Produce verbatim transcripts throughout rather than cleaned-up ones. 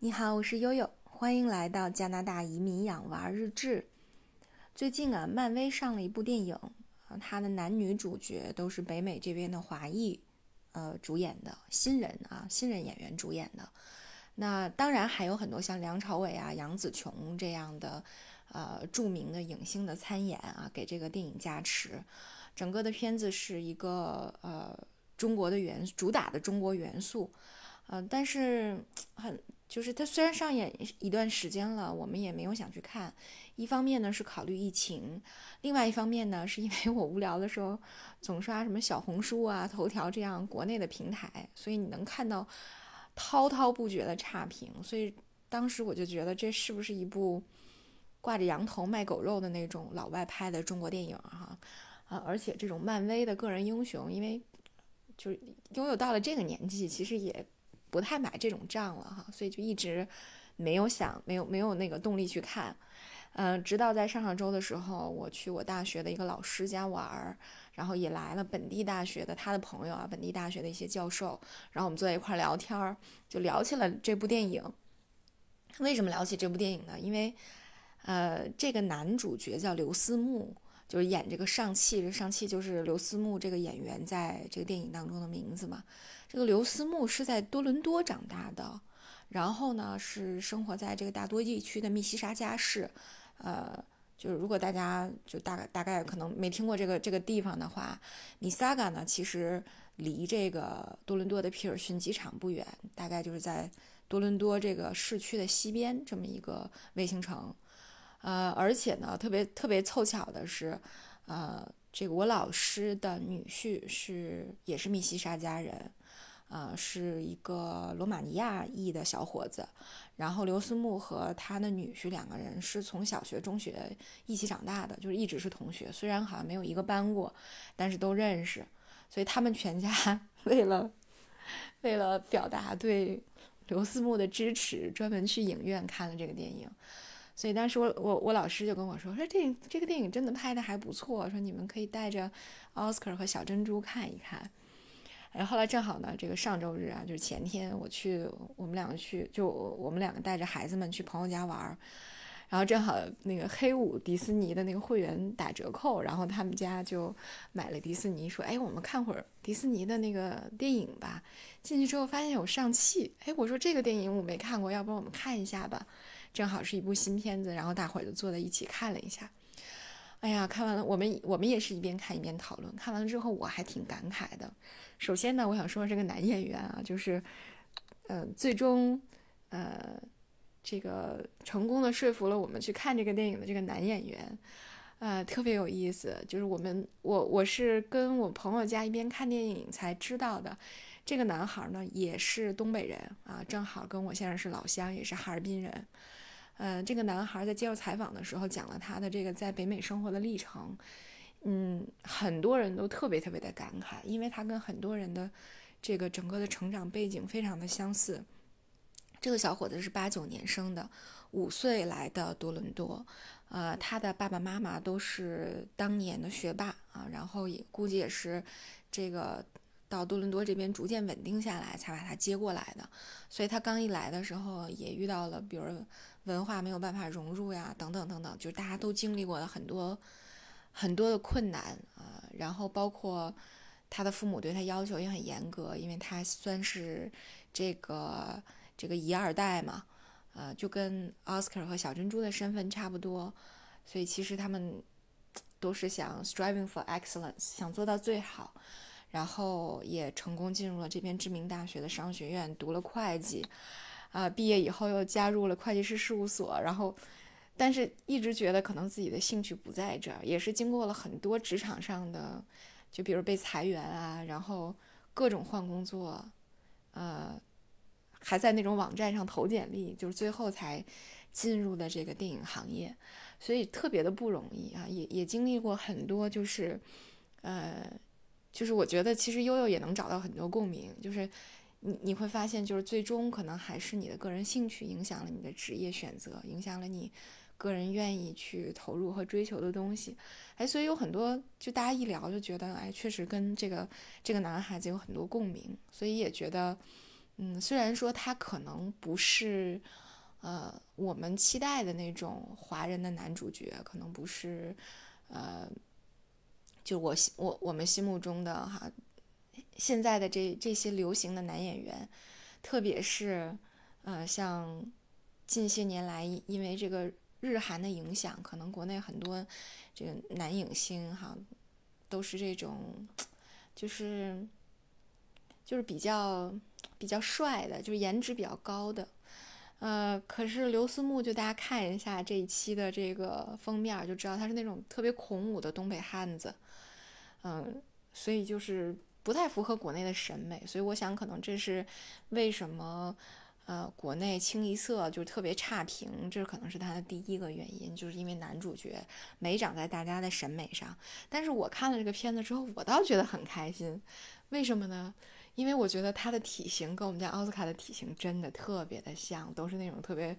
你好，我是悠悠，欢迎来到加拿大移民养娃日志。最近啊，漫威上了一部电影，它的男女主角都是北美这边的华裔呃，主演的新人啊，新人演员主演的。那当然还有很多像梁朝伟啊、杨紫琼这样的呃著名的影星的参演啊，给这个电影加持。整个的片子是一个呃中国的元主打的中国元素，呃，但是很就是它虽然上演一段时间了，我们也没有想去看。一方面呢是考虑疫情，另外一方面呢是因为我无聊的时候总刷什么小红书啊、头条这样国内的平台，所以你能看到滔滔不绝的差评，所以当时我就觉得这是不是一部挂着羊头卖狗肉的那种老外拍的中国电影哈、啊？啊，而且这种漫威的个人英雄，因为就是拥有到了这个年纪，其实也不太买这种账了哈，所以就一直没有想没有没有那个动力去看，嗯、呃，直到在上上周的时候，我去我大学的一个老师家玩，然后也来了本地大学的他的朋友啊，本地大学的一些教授，然后我们坐在一块聊天，就聊起了这部电影。为什么聊起这部电影呢？因为呃，这个男主角叫刘思慕，就是演这个上汽，上汽就是刘思慕这个演员在这个电影当中的名字嘛。这个刘思慕是在多伦多长大的，然后呢是生活在这个大多地区的密西沙加市，呃，就是如果大家就大概大概可能没听过这个这个地方的话，密西沙加呢其实离这个多伦多的皮尔逊机场不远，大概就是在多伦多这个市区的西边这么一个卫星城。呃，而且呢，特别特别凑巧的是，呃，这个我老师的女婿是也是密西沙加人，啊、呃，是一个罗马尼亚裔的小伙子。然后刘思慕和他的女婿两个人是从小学、中学一起长大的，就是一直是同学，虽然好像没有一个班过，但是都认识。所以他们全家为了为了表达对刘思慕的支持，专门去影院看了这个电影。所以当时我我我老师就跟我说说这这个电影真的拍的还不错，说你们可以带着奥斯卡和小珍珠看一看。然后后来正好呢，这个上周日啊，就是前天我去我们两个去就我们两个带着孩子们去朋友家玩，然后正好那个黑五迪士尼的那个会员打折扣，然后他们家就买了迪士尼，说哎我们看会儿迪士尼的那个电影吧。进去之后发现有上汽，哎我说这个电影我没看过，要不然我们看一下吧。正好是一部新片子，然后大伙儿就坐在一起看了一下。哎呀，看完了，我们我们也是一边看一边讨论。看完了之后，我还挺感慨的。首先呢，我想说这个男演员啊，就是，呃，最终，呃，这个成功的说服了我们去看这个电影的这个男演员，呃，特别有意思。就是我们我我是跟我朋友家一边看电影才知道的。这个男孩呢，也是东北人啊，正好跟我先生是老乡，也是哈尔滨人。呃，这个男孩在接受采访的时候讲了他的这个在北美生活的历程，嗯，很多人都特别特别的感慨，因为他跟很多人的这个整个的成长背景非常的相似。这个小伙子是八九年生的，五岁来的多伦多，呃，他的爸爸妈妈都是当年的学霸啊，然后也估计也是这个。到多伦多这边逐渐稳定下来才把他接过来的，所以他刚一来的时候也遇到了比如文化没有办法融入呀等等等等，就是大家都经历过了很多很多的困难啊、呃。然后包括他的父母对他要求也很严格，因为他算是这个这个一二代嘛，呃，就跟奥斯卡和小珍珠的身份差不多，所以其实他们都是想 striving for excellence， 想做到最好，然后也成功进入了这边知名大学的商学院，读了会计，啊、呃，毕业以后又加入了会计师事务所，然后，但是一直觉得可能自己的兴趣不在这儿，也是经过了很多职场上的，就比如被裁员啊，然后各种换工作，呃，还在那种网站上投简历，就是最后才进入的这个电影行业，所以特别的不容易啊，也也经历过很多，就是，呃。就是我觉得其实悠悠也能找到很多共鸣，就是你你会发现，就是最终可能还是你的个人兴趣影响了你的职业选择，影响了你个人愿意去投入和追求的东西。哎，所以有很多就大家一聊就觉得，哎，确实跟这个这个男孩子有很多共鸣，所以也觉得嗯，虽然说他可能不是呃我们期待的那种华人的男主角，可能不是呃就我我我们心目中的哈现在的这这些流行的男演员，特别是呃像近些年来因为这个日韩的影响，可能国内很多这个男影星哈都是这种就是就是比较比较帅的，就是颜值比较高的。呃，可是刘思慕就大家看一下这一期的这个封面就知道他是那种特别孔武的东北汉子，嗯、呃，所以就是不太符合国内的审美，所以我想可能这是为什么呃国内清一色就特别差评，这可能是他的第一个原因，就是因为男主角没长在大家的审美上。但是我看了这个片子之后，我倒觉得很开心，为什么呢？因为我觉得他的体型跟我们家奥斯卡的体型真的特别的像，都是那种特别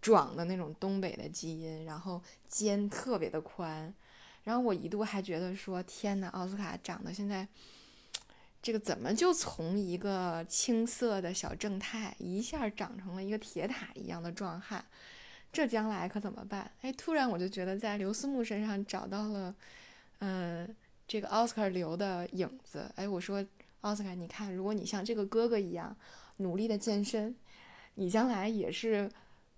壮的那种东北的基因，然后肩特别的宽，然后我一度还觉得说天哪，奥斯卡长得现在这个怎么就从一个青涩的小正太一下长成了一个铁塔一样的壮汉，这将来可怎么办？哎，突然我就觉得在刘思慕身上找到了嗯、呃，这个奥斯卡流的影子。哎，我说奥斯卡，你看，如果你像这个哥哥一样努力的健身，你将来也是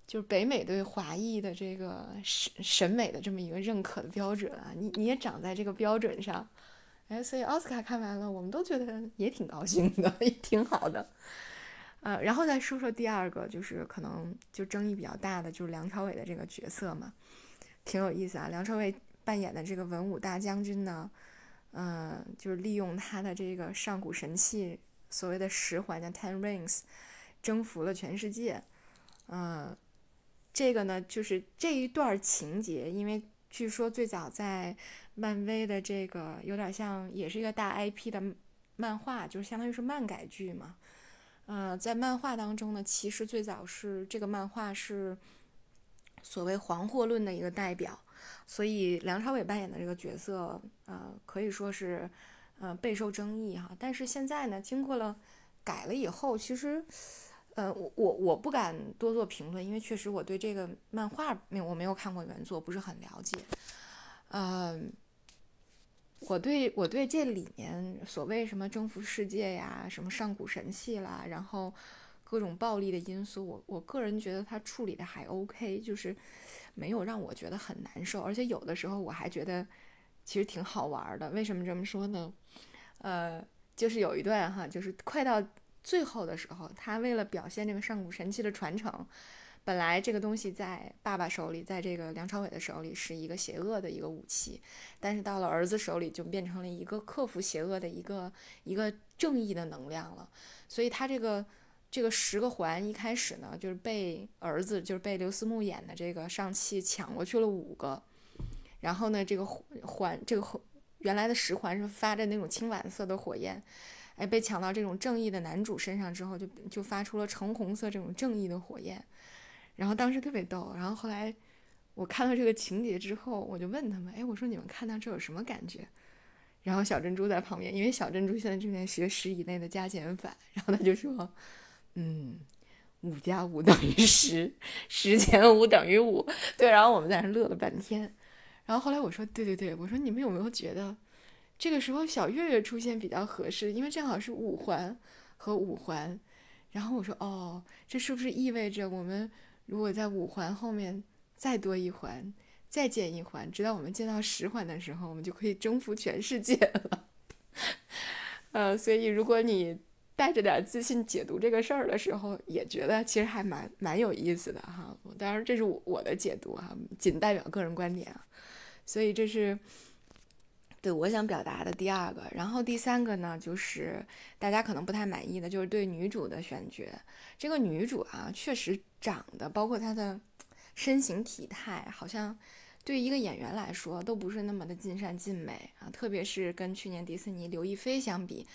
就是北美对华裔的这个审美的这么一个认可的标准啊，你你也长在这个标准上。哎，所以奥斯卡看完了，我们都觉得也挺高兴的，也挺好的。呃，然后再说说第二个，就是可能就争议比较大的，就是梁朝伟的这个角色嘛，挺有意思啊。梁朝伟扮演的这个文武大将军呢，呃，就是利用他的这个上古神器，所谓的十环的 Ten Rings， 征服了全世界。呃，这个呢，就是这一段情节，因为据说最早在漫威的这个有点像也是一个大 I P 的漫画，就是相当于是漫改剧嘛。呃，在漫画当中呢，其实最早是这个漫画是所谓黄祸论的一个代表，所以梁朝伟扮演的这个角色，呃，可以说是呃备受争议哈。但是现在呢，经过了改了以后，其实。呃，我我我不敢多做评论，因为确实我对这个漫画没我没有看过原作，不是很了解。嗯、呃，我对我对这里面所谓什么征服世界呀，什么上古神器啦，然后各种暴力的因素，我我个人觉得它处理的还 OK， 就是没有让我觉得很难受，而且有的时候我还觉得其实挺好玩的。为什么这么说呢？呃，就是有一段哈，就是快到。最后的时候，他为了表现这个上古神器的传承，本来这个东西在爸爸手里，在这个梁朝伟的手里是一个邪恶的一个武器，但是到了儿子手里就变成了一个克服邪恶的一个一个正义的能量了。所以他这个这个十个环一开始呢，就是被儿子就是被刘思慕演的这个上气抢过去了五个，然后呢，这个环这个原来的十环是发着那种青蓝色的火焰。哎，被抢到这种正义的男主身上之后就，就就发出了橙红色这种正义的火焰，然后当时特别逗。然后后来我看到这个情节之后，我就问他们，哎，我说你们看到这有什么感觉？然后小珍珠在旁边，因为小珍珠现在正在学十以内的加减法，然后他就说，嗯，五加五等于十，十减五等于五。对，然后我们在那乐了半天。然后后来我说，对对对，我说你们有没有觉得？这个时候小月月出现比较合适，因为正好是五环和五环，然后我说哦，这是不是意味着我们如果在五环后面再多一环，再建一环，直到我们建到十环的时候，我们就可以征服全世界了。呃，所以如果你带着点自信解读这个事儿的时候，也觉得其实还蛮蛮有意思的哈。当然这是我我的解读哈，仅代表个人观点啊。所以这是。对，我想表达的第二个。然后第三个呢，就是大家可能不太满意的，就是对女主的选角。这个女主啊，确实长得包括她的身形体态，好像对于一个演员来说都不是那么的尽善尽美啊。特别是跟去年迪士尼刘亦菲相比，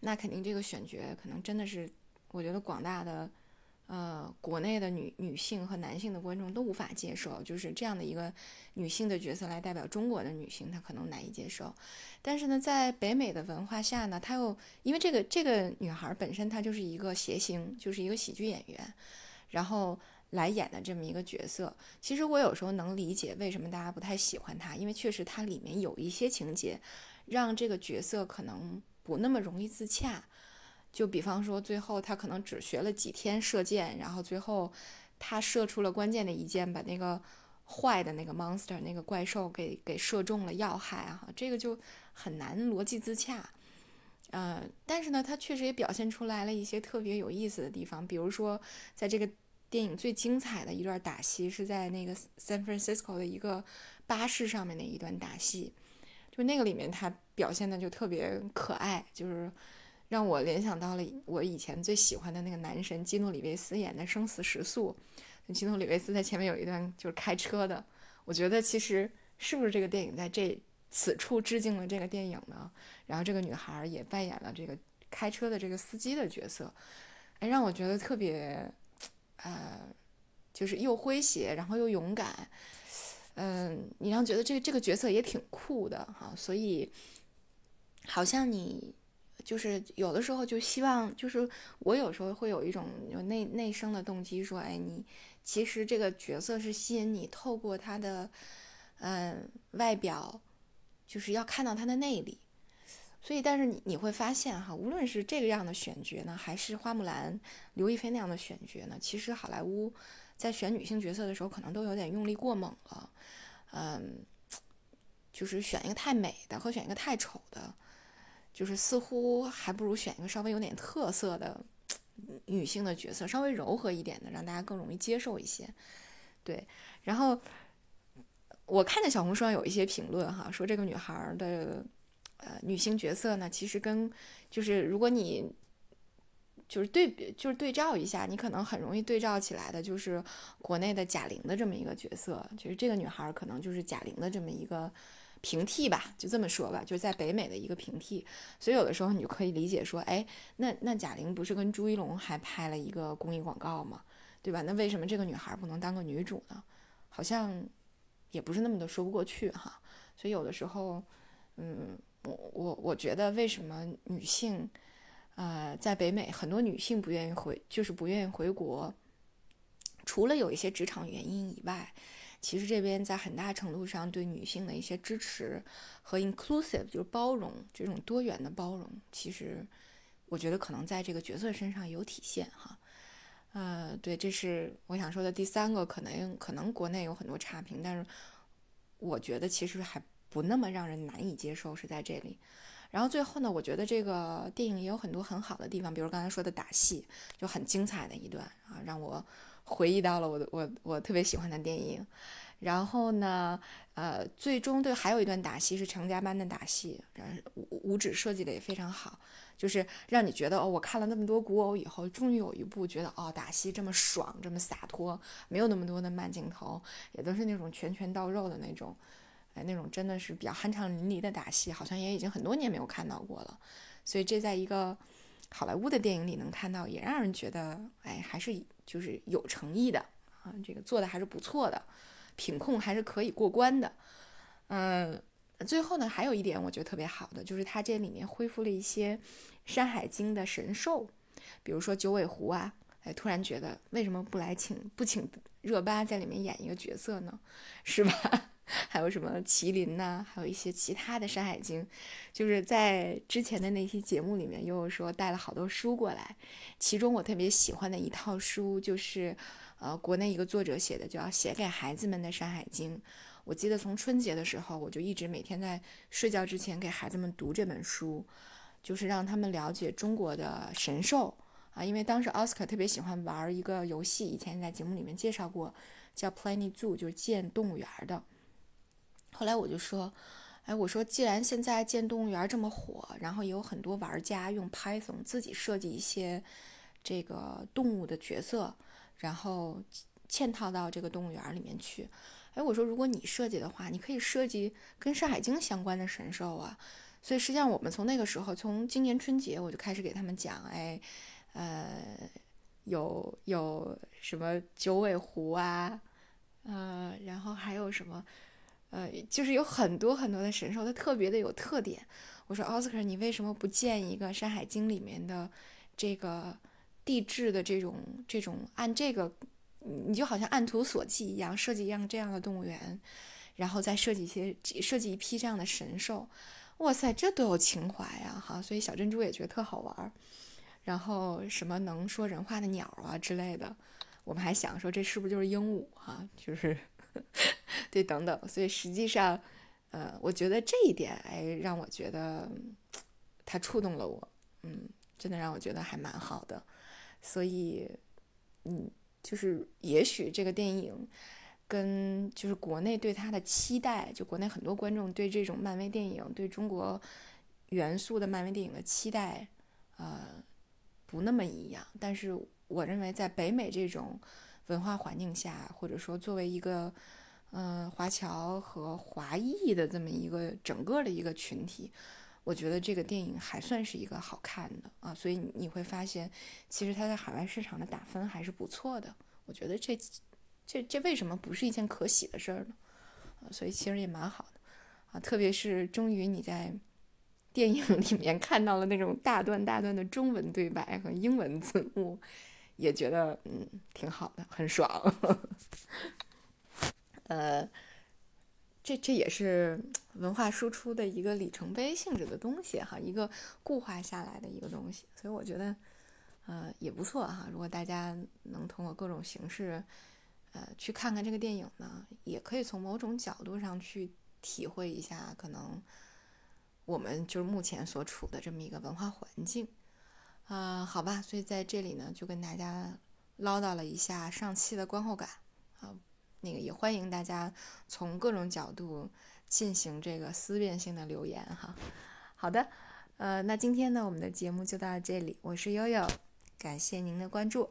那肯定这个选角可能真的是我觉得广大的呃，国内的女女性和男性的观众都无法接受，就是这样的一个女性的角色来代表中国的女性，她可能难以接受。但是呢，在北美的文化下呢，她又因为这个这个女孩本身她就是一个谐星，就是一个喜剧演员，然后来演的这么一个角色。其实我有时候能理解为什么大家不太喜欢她，因为确实她里面有一些情节让这个角色可能不那么容易自洽。就比方说最后他可能只学了几天射箭，然后最后他射出了关键的一箭，把那个坏的那个 monster 那个怪兽给给射中了要害啊，这个就很难逻辑自洽。呃，但是呢他确实也表现出来了一些特别有意思的地方，比如说在这个电影最精彩的一段打戏是在那个 San Francisco 的一个巴士上面的一段打戏，就那个里面他表现的就特别可爱，就是让我联想到了我以前最喜欢的那个男神基努·里维斯演的《生死时速》。基努·里维斯在前面有一段就是开车的，我觉得其实是不是这个电影在这此处致敬了这个电影呢？然后这个女孩也扮演了这个开车的这个司机的角色，哎，让我觉得特别，呃，就是又诙谐，然后又勇敢，嗯，你让觉得这个这个角色也挺酷的哈。所以好像你。就是有的时候就希望，就是我有时候会有一种内内生的动机说，哎，你其实这个角色是吸引你透过他的嗯外表，就是要看到他的内里。所以但是你你会发现哈，无论是这个样的选角呢，还是花木兰、刘亦菲那样的选角呢，其实好莱坞在选女性角色的时候可能都有点用力过猛了。嗯，就是选一个太美的和选一个太丑的，就是似乎还不如选一个稍微有点特色的女性的角色，稍微柔和一点的，让大家更容易接受一些。对，然后我看见小红书上有一些评论哈，说这个女孩的呃女性角色呢，其实跟就是如果你就是对比就是对照一下，你可能很容易对照起来的就是国内的贾玲的这么一个角色，就是这个女孩可能就是贾玲的这么一个平替吧，就这么说吧，就是在北美的一个平替。所以有的时候你就可以理解说，哎，那那贾玲不是跟朱一龙还拍了一个公益广告吗？对吧？那为什么这个女孩不能当个女主呢？好像也不是那么的说不过去哈。所以有的时候，嗯，我我我觉得为什么女性，呃，在北美很多女性不愿意回，就是不愿意回国，除了有一些职场原因以外。其实这边在很大程度上对女性的一些支持和 inclusive 就是包容，这种多元的包容，其实我觉得可能在这个角色身上有体现哈。呃，对，这是我想说的第三个，可能可能国内有很多差评，但是我觉得其实还不那么让人难以接受是在这里。然后最后呢，我觉得这个电影也有很多很好的地方，比如刚才说的打戏就很精彩的一段啊，让我回忆到了我的我我特别喜欢的电影。然后呢呃最终对还有一段打戏是成家班的打戏，五指设计的也非常好，就是让你觉得哦，我看了那么多古偶以后，终于有一部觉得哦，打戏这么爽这么洒脱，没有那么多的慢镜头，也都是那种拳拳到肉的那种，哎，那种真的是比较酣畅淋漓的打戏，好像也已经很多年没有看到过了。所以这在一个好莱坞的电影里能看到，也让人觉得哎，还是就是有诚意的啊，这个做的还是不错的，品控还是可以过关的。嗯，最后呢还有一点我觉得特别好的，就是它这里面恢复了一些山海经的神兽，比如说九尾狐啊，哎，突然觉得为什么不来请不请热巴在里面演一个角色呢，是吧？还有什么麒麟呐、啊，还有一些其他的山海经，就是在之前的那期节目里面又说带了好多书过来，其中我特别喜欢的一套书就是呃国内一个作者写的，就要写给孩子们的山海经。我记得从春节的时候我就一直每天在睡觉之前给孩子们读这本书，就是让他们了解中国的神兽啊，因为当时奥斯卡特别喜欢玩一个游戏，以前在节目里面介绍过，叫 Planet Zoo， 就是建动物园的。后来我就说，哎，我说既然现在建动物园这么火，然后也有很多玩家用 Python 自己设计一些这个动物的角色，然后嵌套到这个动物园里面去。哎，我说如果你设计的话，你可以设计跟山海经相关的神兽啊。所以实际上我们从那个时候，从今年春节我就开始给他们讲，哎，呃，有有什么九尾狐啊，呃，然后还有什么，呃，就是有很多很多的神兽，它特别的有特点。我说奥斯卡，你为什么不建一个《山海经》里面的这个地质的这种这种按这个，你就好像按图索骥一样设计一样这样的动物园，然后再设计一些设计一批这样的神兽。哇塞，这多有情怀啊！哈，所以小珍珠也觉得特好玩。然后什么能说人话的鸟啊之类的，我们还想说这是不是就是鹦鹉啊，就是对等等。所以实际上呃，我觉得这一点哎，让我觉得它触动了我，嗯，真的让我觉得还蛮好的。所以嗯，就是也许这个电影跟就是国内对它的期待，就国内很多观众对这种漫威电影，对中国元素的漫威电影的期待呃不那么一样，但是我认为在北美这种文化环境下，或者说作为一个嗯、呃、华侨和华裔的这么一个整个的一个群体，我觉得这个电影还算是一个好看的啊，所以你会发现，其实它在海外市场的打分还是不错的。我觉得这这这为什么不是一件可喜的事儿呢？啊，所以其实也蛮好的啊，特别是终于你在电影里面看到了那种大段大段的中文对白和英文字幕，也觉得嗯挺好的，很爽。呃，这这也是文化输出的一个里程碑性质的东西哈，一个固化下来的一个东西，所以我觉得呃也不错哈。如果大家能通过各种形式呃去看看这个电影呢，也可以从某种角度上去体会一下，可能我们就是目前所处的这么一个文化环境啊、呃，好吧，所以在这里呢就跟大家唠叨了一下上期的观后感啊，那个也欢迎大家从各种角度进行这个思辨性的留言哈。好的，呃，那今天呢我们的节目就到这里，我是悠悠，感谢您的关注。